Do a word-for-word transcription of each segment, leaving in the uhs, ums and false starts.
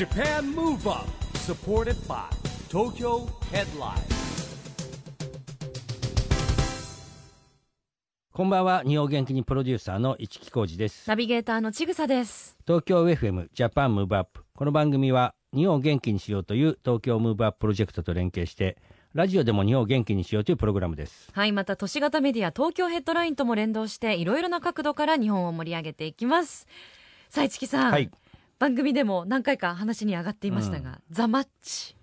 Japan Move Up, supported by Tokyo Headline. こんばんは。日本元気にプロデューサーの市木浩司です。ナビゲーターのちぐさです。東京 エフエム Japan Move Up。この番組は日本を元気にしようという東京ムーブアッププロジェクトと連携して。ラジオでも日本を元気にしようというプログラムです。はい、また都市型メディア東京ヘッドラインとも連動していろいろな角度から日本を盛り上げていきます。さあ市木さん、はい、番組でも何回か話に上がっていましたが、うん、ザ・マッチ、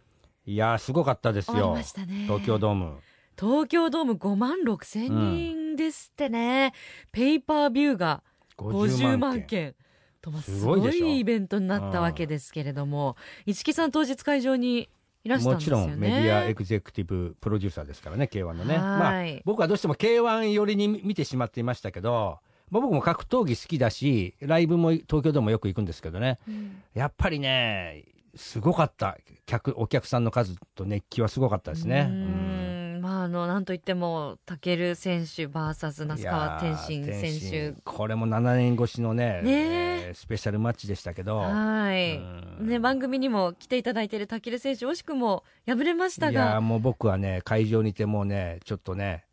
いやすごかったですよ。終わりましたね。東京ドーム東京ドームごまんろくせんにんですってね、うん、ペーパービューがごじゅうまんけんと、まあ、すごいイベントになったわけですけれども、うん、市木さん当日会場にね、もちろんメディアエグゼクティブプロデューサーですからね、 ケーワン のね、まあ、僕はどうしても ケーワン 寄りに見てしまっていましたけど、まあ、僕も格闘技好きだしライブも東京でもよく行くんですけどね、うん、やっぱりねすごかった。客お客さんの数と熱気はすごかったですね。うん、うん、まあ、あのなんといっても武選手 ブイエス 那須川天心選手、これもななねんごしの ね, ねスペシャルマッチでしたけど、はい、ね、番組にも来ていただいているタケル選手惜しくも敗れましたが、いやもう僕はね会場にいてもうねちょっとね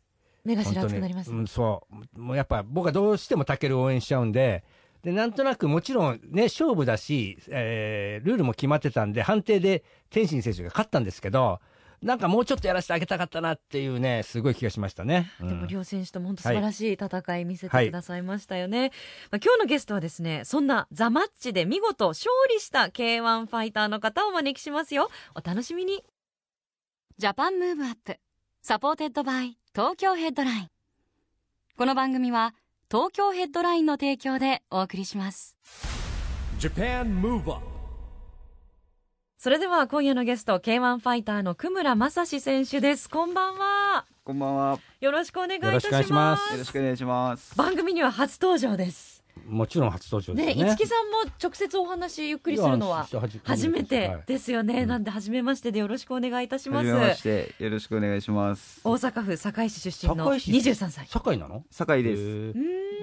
目が白くなります、うん、そうもうやっぱ僕はどうしてもタケル応援しちゃうんで、でなんとなくもちろんね勝負だし、えー、ルールも決まってたんで判定で天心選手が勝ったんですけど、なんかもうちょっとやらせてあげたかったなっていうねすごい気がしましたね。でも両選手とも本当素晴らしい戦い見せてくださいましたよね、はい、まあ、今日のゲストはですね、そんなザマッチで見事勝利した ケーワン ファイターの方をお招きしますよ。お楽しみに。ジャパンムーブアップサポーテッドバイ東京ヘッドライン。この番組は東京ヘッドラインの提供でお送りします。ジャパンムーブアップ。それでは今夜のゲスト ケーワン ファイターの久村正史選手です。こんばんは。こんばんは。よろしくお願いいたします。よろしくお願いします。番組には初登場です。もちろん初登場ですね。市木さんも直接お話ゆっくりするのは初めてですよね、はい、なんで初めましてでよろしくお願いいたします。初めましてよろしくお願いします。大阪府堺市出身のにじゅうさんさい。堺なの？堺です。うん、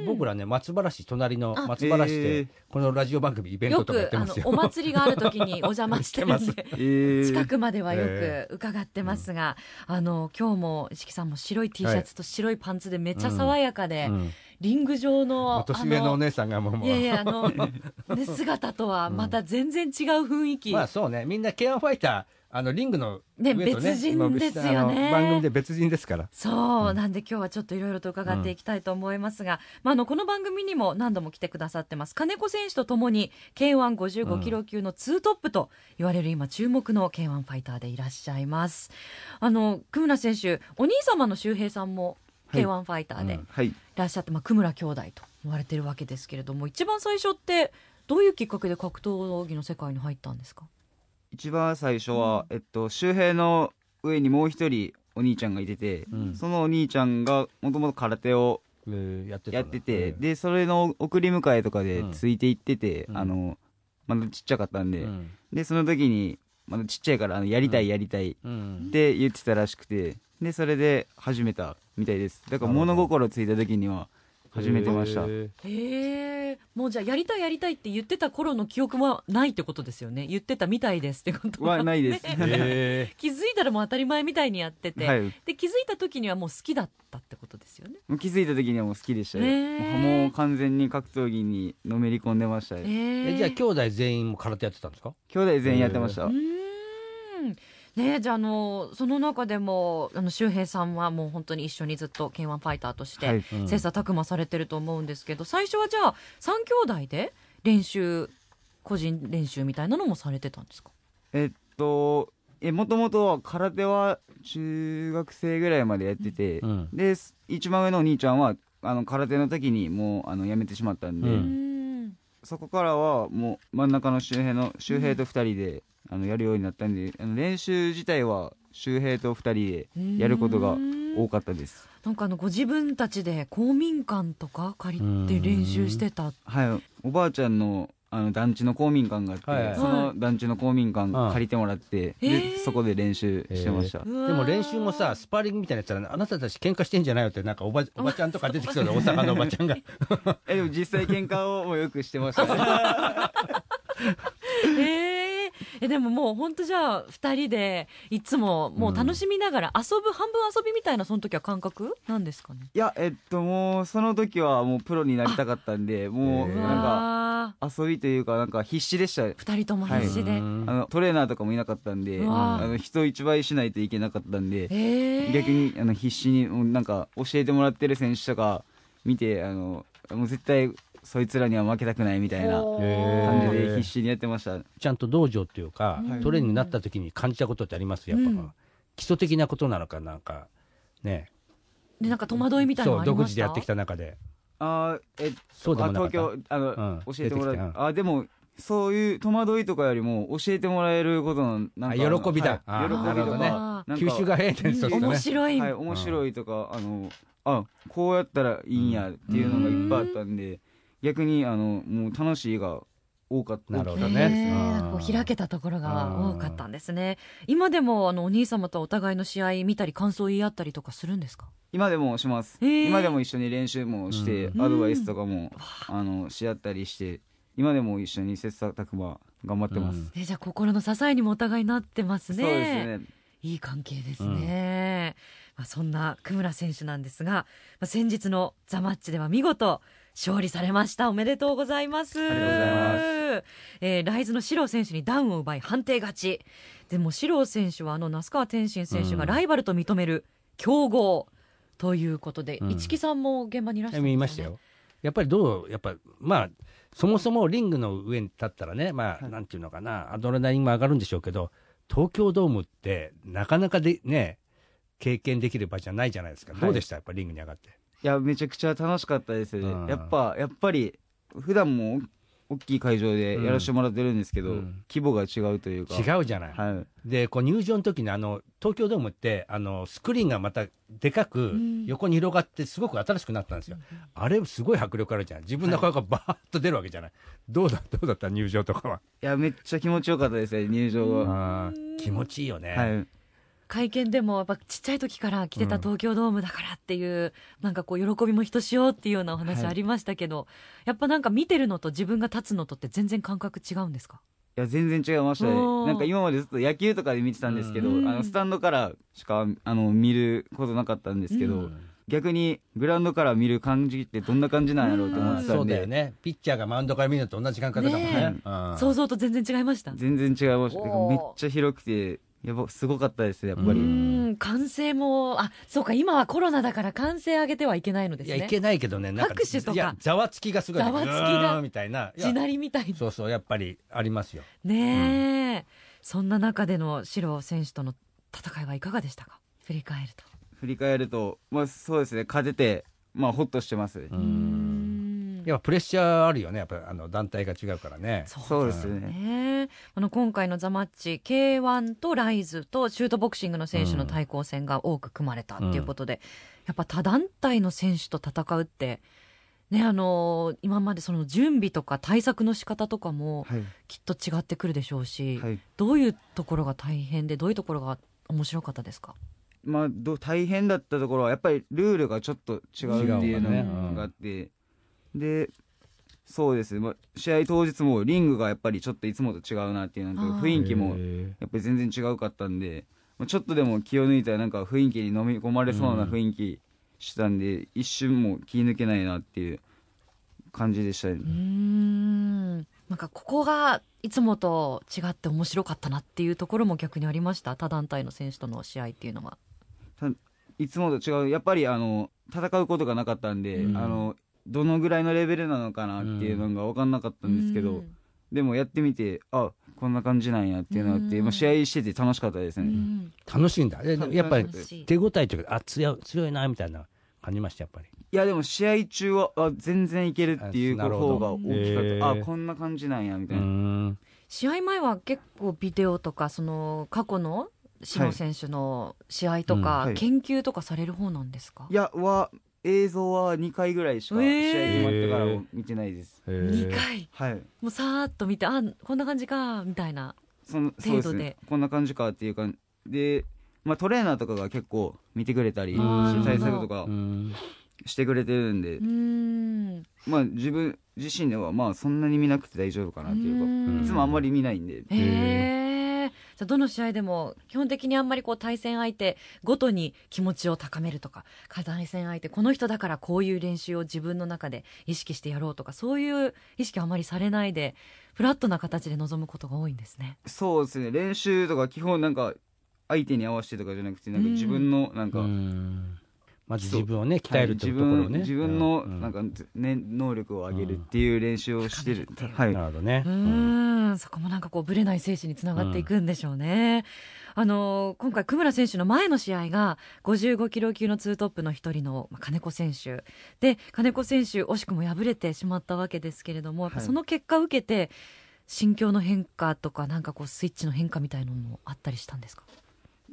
僕らね松原市隣の松原市でこのラジオ番組イベントとかやってます よ, よくあのお祭りがある時にお邪魔してるんで、えー、近くまではよく伺ってますが、えー、あの今日も市木さんも白い T シャツと白いパンツでめっちゃ爽やかで、はい、うん、リング上の年上のお姉さんがもうもういやいやあの、ね、姿とはまた全然違う雰囲気、うん、まあそうね、みんな ケーワン ファイターあのリングの上とね、ね、別人ですよね。番組で別人ですから。そう、うん、なんで今日はちょっといろいろと伺っていきたいと思いますが、うん、まあ、あのこの番組にも何度も来てくださってます金子選手とともに ケーワンごじゅうごキロ級のツートップと言われる今注目の ケーワン ファイターでいらっしゃいます。あの久村選手、お兄様の周平さんも ケーワン ファイターでいらっしゃって、はい、まあ、久村兄弟と言われているわけですけれども、一番最初ってどういうきっかけで格闘技の世界に入ったんですか？一番最初は、うん、えっと、周平の上にもう一人お兄ちゃんがいてて、うん、そのお兄ちゃんがもともと空手をやってて、えー、でそれの送り迎えとかでついていってて、うん、あのまだちっちゃかったんで、うん、でその時にまだちっちゃいからあのやりたいやりたいって言ってたらしくて、でそれで始めたみたいです。だから物心ついた時には始めてました。へえ、もうじゃあやりたいやりたいって言ってた頃の記憶はないってことですよね。言ってたみたいですってことは、ね、はないです気づいたらもう当たり前みたいにやってて、はい、で気づいた時にはもう好きだったってことですよね。もう気づいた時にはもう好きでしたよ。もう完全に格闘技にのめり込んでましたよ。え、じゃあ兄弟全員も空手やってたんですか？兄弟全員やってました。うーん、ね、じゃあ、あのその中でもあの周平さんはもう本当に一緒にずっと ケーワン ファイターとして切磋琢磨されてると思うんですけど、最初はじゃあさん兄弟で練習個人練習みたいなのもされてたんですか？えっとえもともと空手は中学生ぐらいまでやってて、うん、で一番上のお兄ちゃんはあの空手の時にもうあの辞めてしまったんで、うん、そこからはもう真ん中の周平の周平とふたりで、うんあのやるようになったんで、あの練習自体は周平とふたりでやることが多かったです。なんかあのご自分たちで公民館とか借りて練習してた。はい、おばあちゃんのあの団地の公民館があって、はい、その団地の公民館借りてもらって、はい、でそこで練習してました、えーえー、でも練習もさスパーリングみたいなやつらあなたたち喧嘩してんじゃないよってなんかおば、おばちゃんとか出てきそうで大阪のおばちゃんがえでも実際喧嘩をよくしてましたねえーえでももう本当じゃあふたりでいつももう楽しみながら遊ぶ、うん、半分遊びみたいなその時は感覚なんですかね。いやえっともうその時はもうプロになりたかったんでもうなんか遊びというかなんか必死でした。ふたりとも必死で、はい、あのトレーナーとかもいなかったんであの人一倍しないといけなかったんで逆にあの必死になんか教えてもらってる選手とか見てあのもう絶対そいつらには負けたくないみたいな感じで必死にやってました。ちゃんと道場っていうか、はい、トレーニングになった時に感じたことってありますやっぱ、うん、基礎的なことなのかなんかねでなんか戸惑いみたいなのありました。そう独自でやってきた中であえそうでもなかった東京あの、うん、教えてもらって、うん、あでもそういう戸惑いとかよりも教えてもらえることのなんか喜びだ、はい、喜びとか吸収が早いですよね。面白い、はい、面白いとかあのあこうやったらいいんやっていうのがいっぱいあったんで、うん、逆にあのもう楽しいが多かったですね。こう開けたところが多かったんですね。今でもあのお兄様とお互いの試合見たり感想言い合ったりとかするんですか。今でもします、えー、今でも一緒に練習もして、うん、アドバイスとかも、うん、あのし合ったりして今でも一緒に切磋琢磨頑張ってます、うんね、じゃあ心の支えにもお互いなってますね。そうですねいい関係ですね、うんまあ、そんな久村選手なんですが、まあ、先日のザマッチでは見事勝利されました。おめでとうございます。ありがとうございます、えー、ライズのシロー選手にダウンを奪い判定勝ち。でもシロー選手はあの那須川天心選手がライバルと認める強豪ということで、うん、市木さんも現場にいらっしゃいましたね。見ましたよ。やっぱりどうやっぱまあそもそもリングの上に立ったらねまあなんていうのかなアドレナリンも上がるんでしょうけど東京ドームってなかなかでね経験できる場じゃないじゃないですか、はい、どうでしたやっぱりリングに上がって。いやめちゃくちゃ楽しかったです、うん、やっぱやっぱり普段も大きい会場でやらせてもらってるんですけど、うん、規模が違うというか違うじゃない、はい、でこう入場の時にあの東京ドームってあのスクリーンがまたでかく横に広がってすごく新しくなったんですよ、うん、あれすごい迫力あるじゃん自分の顔がバーッと出るわけじゃない、はい、どうだどうだった入場とかは。いやめっちゃ気持ちよかったですね入場が、うん、気持ちいいよね、はい会見でもやっぱちっちゃい時から来てた東京ドームだからっていう、うん、なんかこう喜びもひとしおっていうようなお話ありましたけど、はい、やっぱなんか見てるのと自分が立つのとって全然感覚違うんですか。いや全然違いましたね。なんか今までずっと野球とかで見てたんですけど、うん、あのスタンドからしかあの見ることなかったんですけど、うん、逆にグラウンドから見る感じってどんな感じなんやろうと思ってたんで、うん、そうだよねピッチャーがマウンドから見るのと同じ感覚だもん ね, ね、うん、想像と全然違いました。全然違いました。めっちゃ広くてやばすごかったですねやっぱり。うん歓声もあそうか今はコロナだから歓声上げてはいけないのですね。いやいけないけどねなんか拍手とかいやざわつきがすごいざわつきがみたいな地鳴りみたいなそうそうやっぱりありますよねえ、うん、そんな中でのシロー選手との戦いはいかがでしたか。振り返ると振り返るとまあそうですね勝ててまあホッとしてます。うんやっぱプレッシャーあるよねやっぱあの団体が違うからね。そうですね、うん、あの今回のザマッチ ケーワン とライズとシュートボクシングの選手の対抗戦が多く組まれたっていうことで、うん、やっぱ他団体の選手と戦うってねあのー、今までその準備とか対策の仕方とかもきっと違ってくるでしょうし、はい、どういうところが大変でどういうところが面白かったですか。まあ、ど大変だったところはやっぱりルールがちょっと違うっていうのがあって、うんでそうです、まあ、試合当日もリングがやっぱりちょっといつもと違うなっていうなんか雰囲気もやっぱり全然違うかったんで、まあ、ちょっとでも気を抜いたらなんか雰囲気に飲み込まれそうな雰囲気したんで、うん、一瞬も気抜けないなっていう感じでしたね。うーんなんかここがいつもと違って面白かったなっていうところも逆にありました。他団体の選手との試合っていうのはいつもと違うやっぱりあの戦うことがなかったんで、うん、あのどのぐらいのレベルなのかなっていうのが分かんなかったんですけど、うん、でもやってみてあこんな感じなんやっていうのがあって、うんまあ、試合してて楽しかったですね、うん、楽しいんだやっぱり手応えというかあ 強, 強いなみたいな感じましたやっぱり。いやでも試合中はあ全然いけるっていう方が大きかった あ, あこんな感じなんやみたいな、うん、試合前は結構ビデオとかその過去のシロー選手の試合とか、はいうんはい、研究とかされる方なんですか。いやは映像はにかいぐらいしか試合決まってから見てないです、えーえー、にかい、はい、もうさーっと見てあこんな感じかみたいなその程度 で, そうです、ね、こんな感じかっていう感じで、まあ、トレーナーとかが結構見てくれたり対策とかしてくれてるんでうん、まあ、自分自身ではまあそんなに見なくて大丈夫かなっていうかいつもあんまり見ないんで、えーえーじゃあどの試合でも基本的にあんまりこう対戦相手ごとに気持ちを高めるとか、対戦相手この人だからこういう練習を自分の中で意識してやろうとか、そういう意識はあまりされないでフラットな形で臨むことが多いんですね。そうですね、練習とか基本なんか相手に合わせてとかじゃなくて、なんか自分のなんか、うん、まず自分をね鍛えるというところをね、自分のなんかね能力を上げるっていう練習をしてる。はい、なるほどね。うん、そこもなんかこうぶれない精神につながっていくんでしょうね。あの今回久村選手の前の試合がごじゅうごキロ級のツートップの一人の金子選手で、金子選手惜しくも敗れてしまったわけですけれども、その結果を受けて心境の変化とか、なんかこうスイッチの変化みたいなのもあったりしたんですか？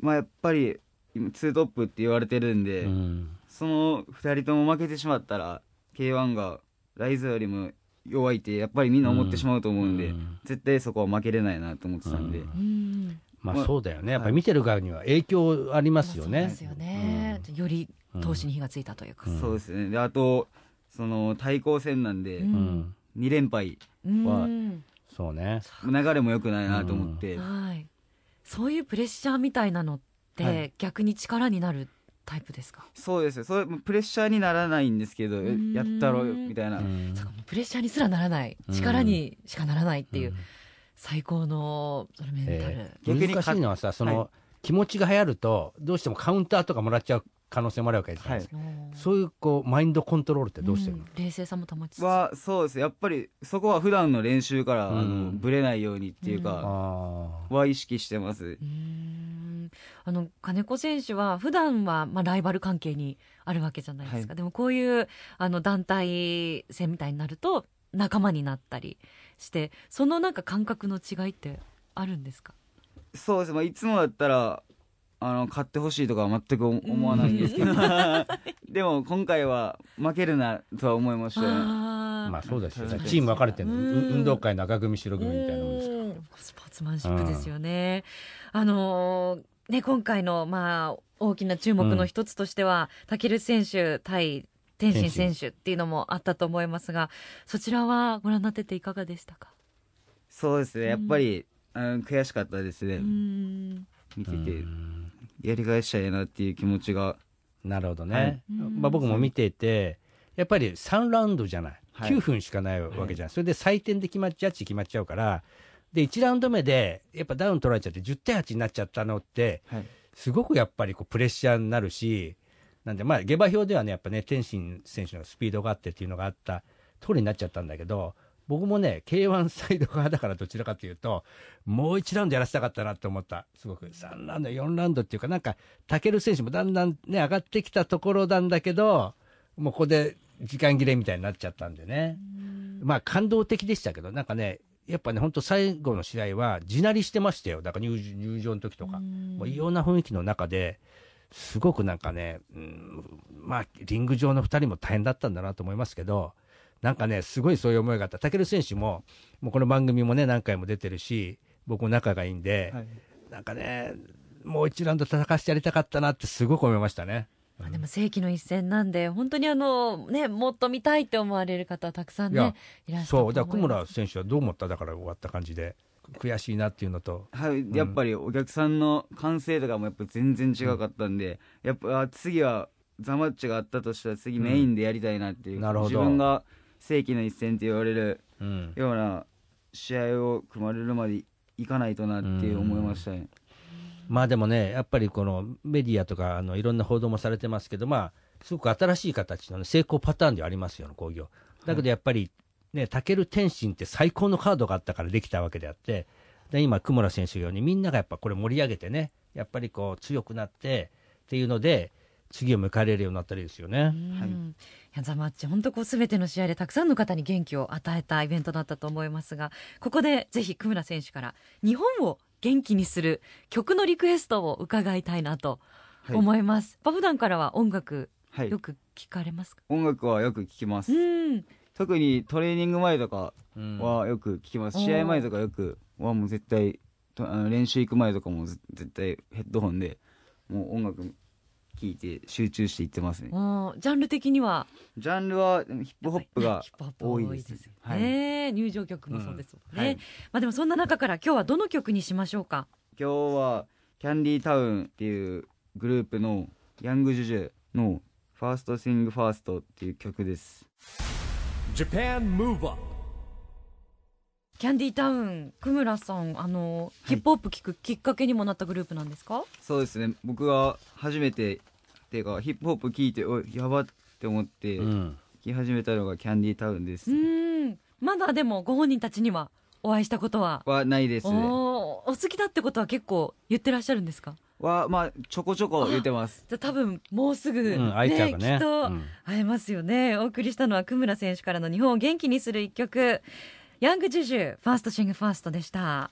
まあやっぱり今ツートップって言われてるんで、うん、そのふたりとも負けてしまったら ケーワン がライズよりも弱いってやっぱりみんな思ってしまうと思うんで、うん、絶対そこは負けれないなと思ってたんで、うん、まあ、まあそうだよね、やっぱり見てる側には影響ありますよね。そうですよね、うん、より闘志に火がついたというか、うん、そうですね。であとその対抗戦なんで、うん、に連敗は、うん、そうね、流れも良くないなと思って、うん、はい、そういうプレッシャーみたいなのってはい、逆に力になるタイプですか？そうですよ、それプレッシャーにならないんですけど、やったろみたいな、そうか、もうプレッシャーにすらならない、力にしかならないっていう、最高のそれメンタル、えー、逆に難しいのはさ、その、はい、気持ちが流行るとどうしてもカウンターとかもらっちゃう可能性もあるわけじゃないですか、はい、そういうこうマインドコントロールってどうしてるの？冷静さも保ちつつは。そうです、やっぱりそこは普段の練習から、うん、あのブレないようにっていうか、うん、は意識してます。うん、あの金子選手は普段はまあライバル関係にあるわけじゃないですか、はい、でもこういうあの団体戦みたいになると仲間になったりして、そのなんか感覚の違いってあるんですか？そうですね、まあ、いつもだったらあの勝ってほしいとかは全く思わないんですけど、でも今回は負けるなとは思いましたよね。あ、まあそうですよね、チーム分かれてるの、運動会の赤組白組みたいなもんですから、スポーツマンシップですよね。あのーね、今回の、まあ、大きな注目の一つとしては、うん、武尊選手対天心選手っていうのもあったと思いますが、そちらはご覧になってていかがでしたか？そうですね、やっぱり、うん、あの悔しかったですね、うん、見ててやり返しちゃえなっていう気持ちが。なるほどね、はい、まあ、僕も見ていてやっぱりさんラウンドじゃない、はい、きゅうふんしかないわけじゃない、はい、それで採点で決まっちゃう決まっちゃうからで、いちラウンド目でやっぱダウン取られちゃって じゅってんはち になっちゃったのって、はい、すごくやっぱりこうプレッシャーになるし、なんでまあ下馬評ではねやっぱね天心選手のスピードがあってっていうのがあった通りになっちゃったんだけど、僕もね ケーワン サイド側だからどちらかというともういちラウンドやらせたかったなと思った。すごくさんラウンドよんラウンドっていうか、なんか武尊選手もだんだんね上がってきたところなんだけど、もうここで時間切れみたいになっちゃったんでね、まあ感動的でしたけど、なんかねやっぱね本当最後の試合は地鳴りしてましたよ。だから 入, 入場の時とかもう異様な雰囲気の中ですごくなんかね、うん、まあリング上のふたりも大変だったんだなと思いますけど、なんかねすごいそういう思いがあった。武尊選手ももうこの番組もね何回も出てるし僕も仲がいいんで、はい、なんかねもう一ラウンド戦わせてやりたかったなってすごく思いましたね。でも世紀の一戦なんで本当にあの、ね、もっと見たいって思われる方はたくさんね い, いらっしゃると思います。そうだから久村選手はどう思った？だから終わった感じで悔しいなっていうのと、はい、うん、やっぱりお客さんの歓声とかもやっぱ全然違かったんで、うん、やっぱ次はザマッチがあったとしたら次メインでやりたいなっていう、うん、なるほど、自分が世紀の一戦って言われるような試合を組まれるまでいかないとなって思いましたね、うんうん。まあでもねやっぱりこのメディアとかあのいろんな報道もされてますけど、まあすごく新しい形の、ね、成功パターンではありますよね興行だけど、やっぱりね武尊天心って最高のカードがあったからできたわけであって、で今久村選手のようにみんながやっぱこれ盛り上げてねやっぱりこう強くなってっていうので次を迎えれるようになったりですよね。はい、いやザマッチ本当こうすべての試合でたくさんの方に元気を与えたイベントだったと思いますが、ここでぜひ久村選手から日本を元気にする曲のリクエストを伺いたいなと思います。はい、普段からは音楽、はい、よく聞かれますか？音楽はよく聞きます。うん、特にトレーニング前とかはよく聞きます。試合前とかよくはもう絶対あの練習行く前とかも絶対ヘッドホンでもう音楽聞いて集中していってますね。ジャンル的にはジャンルはヒップホップが多いですね、はい、入場曲もそうですもんね、うん、はい、まあ、でもそんな中から今日はどの曲にしましょうか？今日はキャンディータウンっていうグループのヤングジュジュのファーストシングファーストっていう曲です。 Japan Move Up。 キャンディータウン、久村さん、あのヒップホップ聴くきっかけにもなったグループなんですか？はい、そうですね、僕が初めてっていうかヒップホップ聴いておいやばって思って聴き始めたのがキャンディータウンです。うん、まだでもご本人たちにはお会いしたことははないですね。 お, お好きだってことは結構言ってらっしゃるんですか？はまあちょこちょこ言ってます。じゃあ多分もうすぐ、ね、うん、会えちゃうかね、きっと会えますよね。うん、お送りしたのは久村選手からの日本を元気にする一曲、ヤングジュジュファーストシングファーストでした。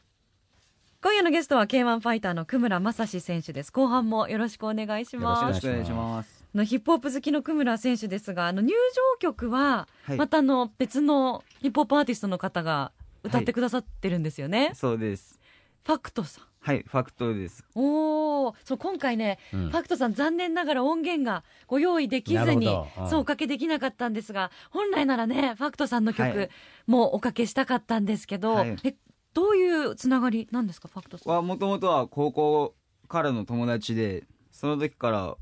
今夜のゲストは ケーワン ファイターの久村雅史選手です。後半もよろしくお願いします。よろしくお願いします。のヒップホップ好きの久村選手ですが、あの入場曲はまたの別のヒップホップアーティストの方が歌ってくださってるんですよね。はい、そうです。ファクトさん。はい、ファクトです。おー、そう、今回ね、うん、ファクトさん残念ながら音源がご用意できずに、うん、そうおかけできなかったんですが、本来ならねファクトさんの曲もおかけしたかったんですけど、はいはい、えどういうつながりなんですか？ファクトさんはもともとは高校からの友達で、その時から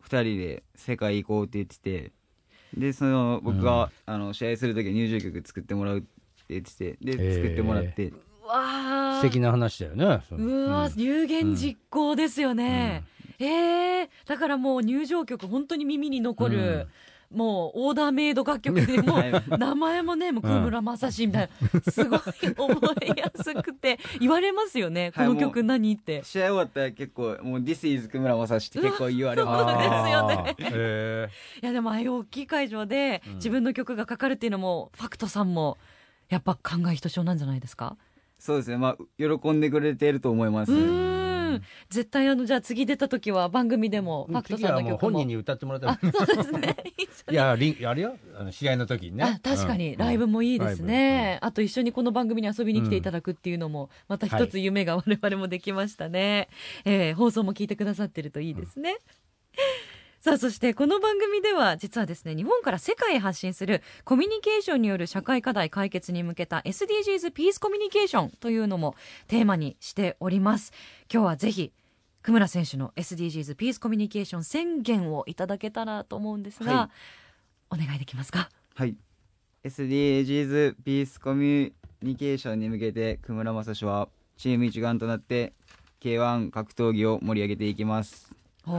ふたりで世界行こうって言ってて、でその僕が、うん、あの試合する時に入場曲作ってもらうって言ってて、で作ってもらって、えーわ素敵な話だよね。うわ、うん、有言実行ですよね。うん、えー、だからもう入場曲本当に耳に残る、うん、もうオーダーメイド楽曲でもう名前もねもう久村雅史みたいな、うん、すごい覚えやすくて言われますよね。この曲何って、はい、試合終わったら結構もう This is 久村雅史って結構言われますですよね。えー、いやでもああいう大きい会場で自分の曲がかかるっていうのも、うん、ファクトさんもやっぱ考えひとしおなんじゃないですか？そうですね、まあ、喜んでくれていると思います。うん、絶対あのじゃあ次出た時は番組でもファクトさんの曲も次はもう本人に歌ってもらったら、あ、そうですね。いやリあれよ、あの試合の時にね、あ確かに、うん、ライブもいいですね。うん、あと一緒にこの番組に遊びに来ていただくっていうのもまた一つ夢が我々もできましたね。はい、えー、放送も聞いてくださってるといいですね。うん、さあそしてこの番組では実はですね、日本から世界へ発信するコミュニケーションによる社会課題解決に向けた エスディージーズ ピースコミュニケーションというのもテーマにしております。今日はぜひ久村選手の エスディージーズ ピースコミュニケーション宣言をいただけたらと思うんですが、はい、お願いできますか？はい、エスディージーズ ピースコミュニケーションに向けて久村雅史はチーム一丸となって ケーワン 格闘技を盛り上げていきます。は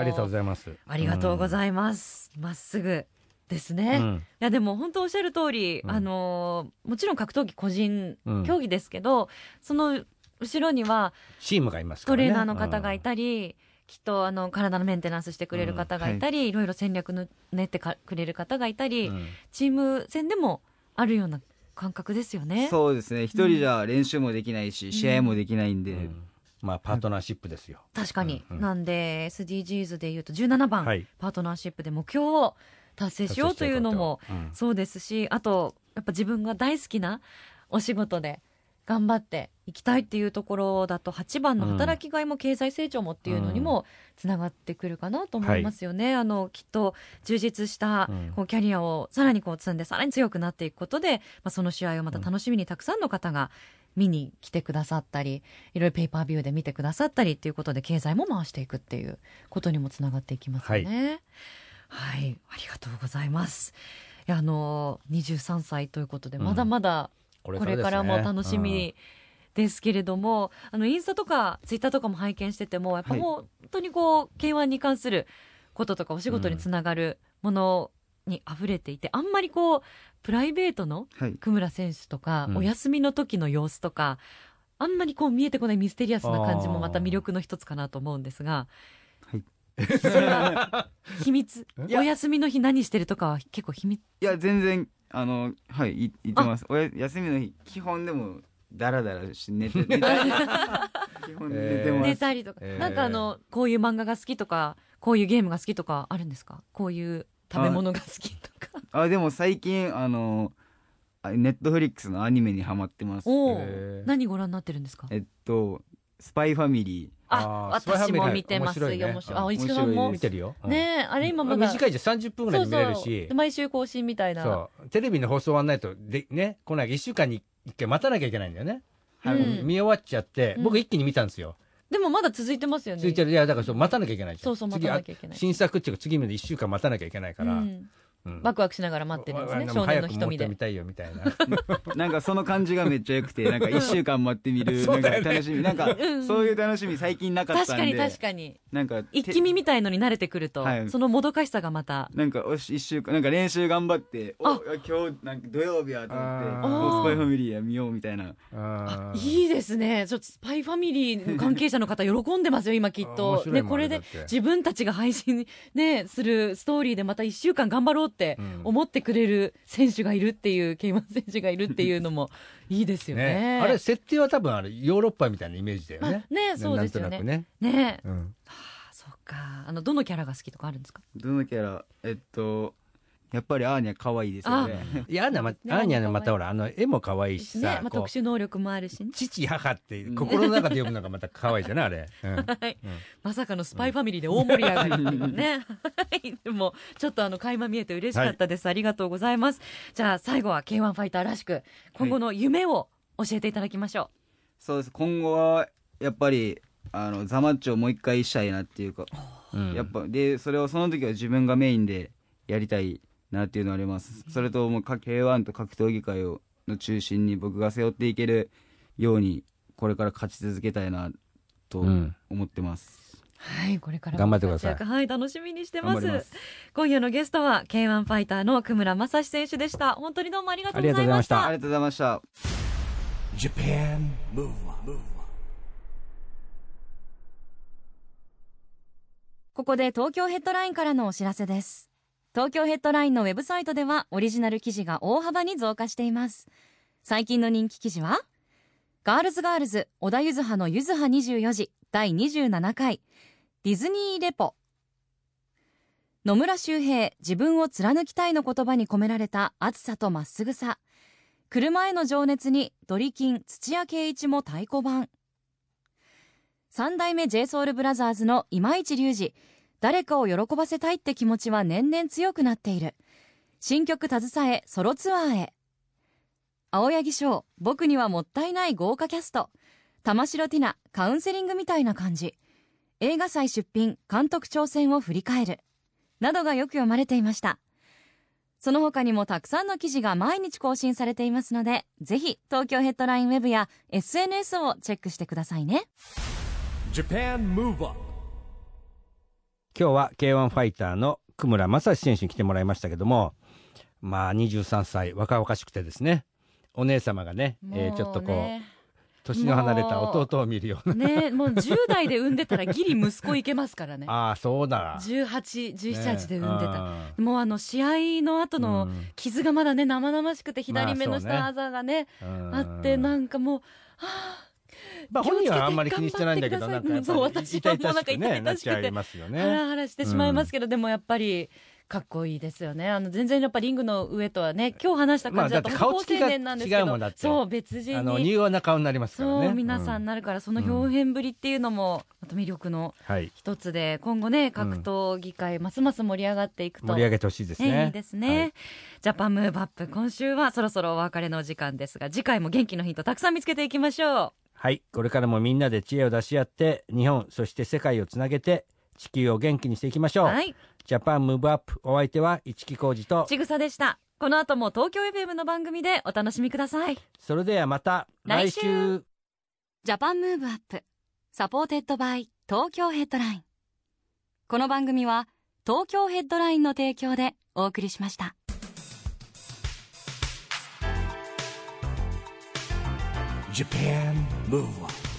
い、ありがとうございます。ありがとうございます、うん、まっすぐですね。うん、いやでも本当おっしゃる通り、うん、あのもちろん格闘技個人競技ですけど、うん、その後ろにはチームがいますからね。トレーナーの方がいたり、うん、きっとあの体のメンテナンスしてくれる方がいたり、うん、はい、いろいろ戦略の練ってかくれる方がいたり、うん、チーム戦でもあるような感覚ですよね。そうですね、一人じゃ練習もできないし、うん、試合もできないんで、うんうん、まあ、パートナーシップですよ。確かに、うんうん、なんで エスディージーズ でいうとじゅうななばん、はい、パートナーシップで目標を達成しようというのもそうですし、うん、あとやっぱ自分が大好きなお仕事で頑張っていきたいっていうところだと、はちばんの働きがいも経済成長もっていうのにもつながってくるかなと思いますよね。うん、あのきっと充実したこうキャリアをさらにこう積んでさらに強くなっていくことで、まあ、その試合をまた楽しみにたくさんの方が見に来てくださったり、いろいろペーパービューで見てくださったりということで経済も回していくっていうことにもつながっていきますよね。はい、はい、ありがとうございます。いやあのにじゅうさんさいということで、うん、まだまだこれからも楽しみですけれども、うん、あのインスタとかツイッターとかも拝見しててもやっぱ本当にこう、はい、ケーワン に関することとかお仕事につながるものに溢れていて、あんまりこうプライベートの久村選手とか、はい、うん、お休みの時の様子とかあんまりこう見えてこないミステリアスな感じもまた魅力の一つかなと思うんですが、はい、それは秘密お休みの日何してるとかは結構秘密？いや全然あのはい言ってます。おや休みの日基本でもダラダラし寝て寝たりとか、えー、なんかあのこういう漫画が好きとかこういうゲームが好きとかあるんですか？こういう食べ物が好きとか。あでも最近あのネットフリックスのアニメにハマってます。お何ご覧になってるんですか？えっとスパイファミリー。あ私も見てますよ。面白い。あおいちくんも見てるよ。ねあれ今まだ短いじゃさんじゅっぷんぐらいで見れるし、毎週更新みたいな。そうテレビの放送はないとでね来ない、いっしゅうかんにいっかい待たなきゃいけないんだよね。あの、うん、見終わっちゃって、僕一気に見たんですよ。でもまだ続いてますよね。続いてる。いやだからそう待たなきゃいけないじゃん。そうそう待たなきゃいけない。新作っていうか次までいっしゅうかん待たなきゃいけないから。うんうん、ワクワクしながら待ってるんですね、少年の瞳で。早くもっと見たいよみたいななんかその感じがめっちゃ良くて、なんかいっしゅうかん待ってみるなんか楽しみ、なんかそういう楽しみ最近なかったんで。確かに確かに、なんか一気見みたいのに慣れてくると、はい、そのもどかしさがまたなんかおしいっしゅうかん、なんか練習頑張って、お今日なんか土曜日やと思って「スパイファミリー」や見ようみたいな。ああいいですね。ちょっとスパイファミリーの関係者の方喜んでますよ今きっとね。これで自分たちが配信、ね、するストーリーでまたいっしゅうかん頑張ろうって思ってくれる選手がいるっていう、ケイワン選手がいるっていうのもいいですよ ね, ね。あれ設定は多分あれヨーロッパみたいなイメージだよね。ね、そうですよね。なんとなくね。ね、うん、ああそうか。あのどのキャラが好きとかあるんですか。どのキャラ、えっとやっぱりアーニャ可愛いですよね。いやアーニャ、ま、ね、アーニャのまたほらあの絵も可愛いしさ、ね、まあ、特殊能力もあるし、ね、父母って心の中で読むのがまた可愛いじゃないあれ、うんはい、うん、まさかのスパイファミリーで大盛り上がりっていうねでもちょっとあの垣間見えて嬉しかったです、はい、ありがとうございます。じゃあ最後は ケーワン ファイターらしく今後の夢を教えていただきましょう、はい、そうです。今後はやっぱりあのザマッチをもう一回したいなっていうか、うん、やっぱでそれをその時は自分がメインでやりたいなっていうのあります。それとも ケーワン と格闘技界をの中心に僕が背負っていけるようにこれから勝ち続けたいなと思ってます。うん、はい、これからも頑張ってください。はい、楽しみにしてます。ます今夜のゲストは ケーワン ファイターの久村正史選手でした。本当にどうもありがとうございました。ありがとうございました。Japan Move Up。ここで東京ヘッドラインからのお知らせです。東京ヘッドラインのウェブサイトではオリジナル記事が大幅に増加しています。最近の人気記事はガールズガールズ小田ゆずはのゆずはにじゅうよじだいにじゅうななかいディズニーレポ、野村周平自分を貫きたいの言葉に込められた熱さとまっすぐさ、車への情熱にドリキン土屋圭一も太鼓判、三代目 ジェイソウル ブラザーズの今市隆二、誰かを喜ばせたいって気持ちは年々強くなっている、新曲携えソロツアーへ、青柳翔僕にはもったいない豪華キャスト、玉城ティナカウンセリングみたいな感じ、映画祭出品監督挑戦を振り返るなどがよく読まれていました。その他にもたくさんの記事が毎日更新されていますので、ぜひ東京ヘッドラインウェブや エスエヌエス をチェックしてくださいね。 Japan Move Up、今日は ケーワン ファイターの久村正史選手に来てもらいましたけども、まあにじゅうさんさい若々しくてですね、お姉様が ね, ね、えー、ちょっとこう年の離れた弟を見るようなね、もうじゅうだいで産んでたらギリ息子いけますからねああそうだ、じゅうはち、じゅうなな、じゅうはちで産んでた、ね、もうあの試合の後の傷がまだね生々しくて、左目の下あざがね、まあね、あって、なんかもうはあまあ、本人はあんまり気にしてないんだけど、なんか痛々しくねなっちゃいますよね。ハラハラしてしまいますけど、うん、でもやっぱりかっこいいですよね。あの全然やっぱリングの上とはね、今日話した感じだと高青年なんですけど、まあ、だって顔つきが違うもんだって、そう別人にあの柔和な顔になりますからね、そう皆さんなるから、その表現ぶりっていうのも、うん、また魅力の一つで、はい、今後ね格闘技界ますます盛り上がっていくと、盛り上げてほしいですね、えー、いいですね、はい、ジャパンムーブアップ今週はそろそろお別れの時間ですが、次回も元気のヒントたくさん見つけていきましょう。はい、これからもみんなで知恵を出し合って、日本そして世界をつなげて地球を元気にしていきましょう、はい、ジャパンムーブアップ、お相手は市木浩二とちぐさでした。この後も東京 エフエム の番組でお楽しみください。それではまた来 週, 来週ジャパンムーブアップサポーテッドバイ東京ヘッドライン、この番組は東京ヘッドラインの提供でお送りしました。 Japan Move Up。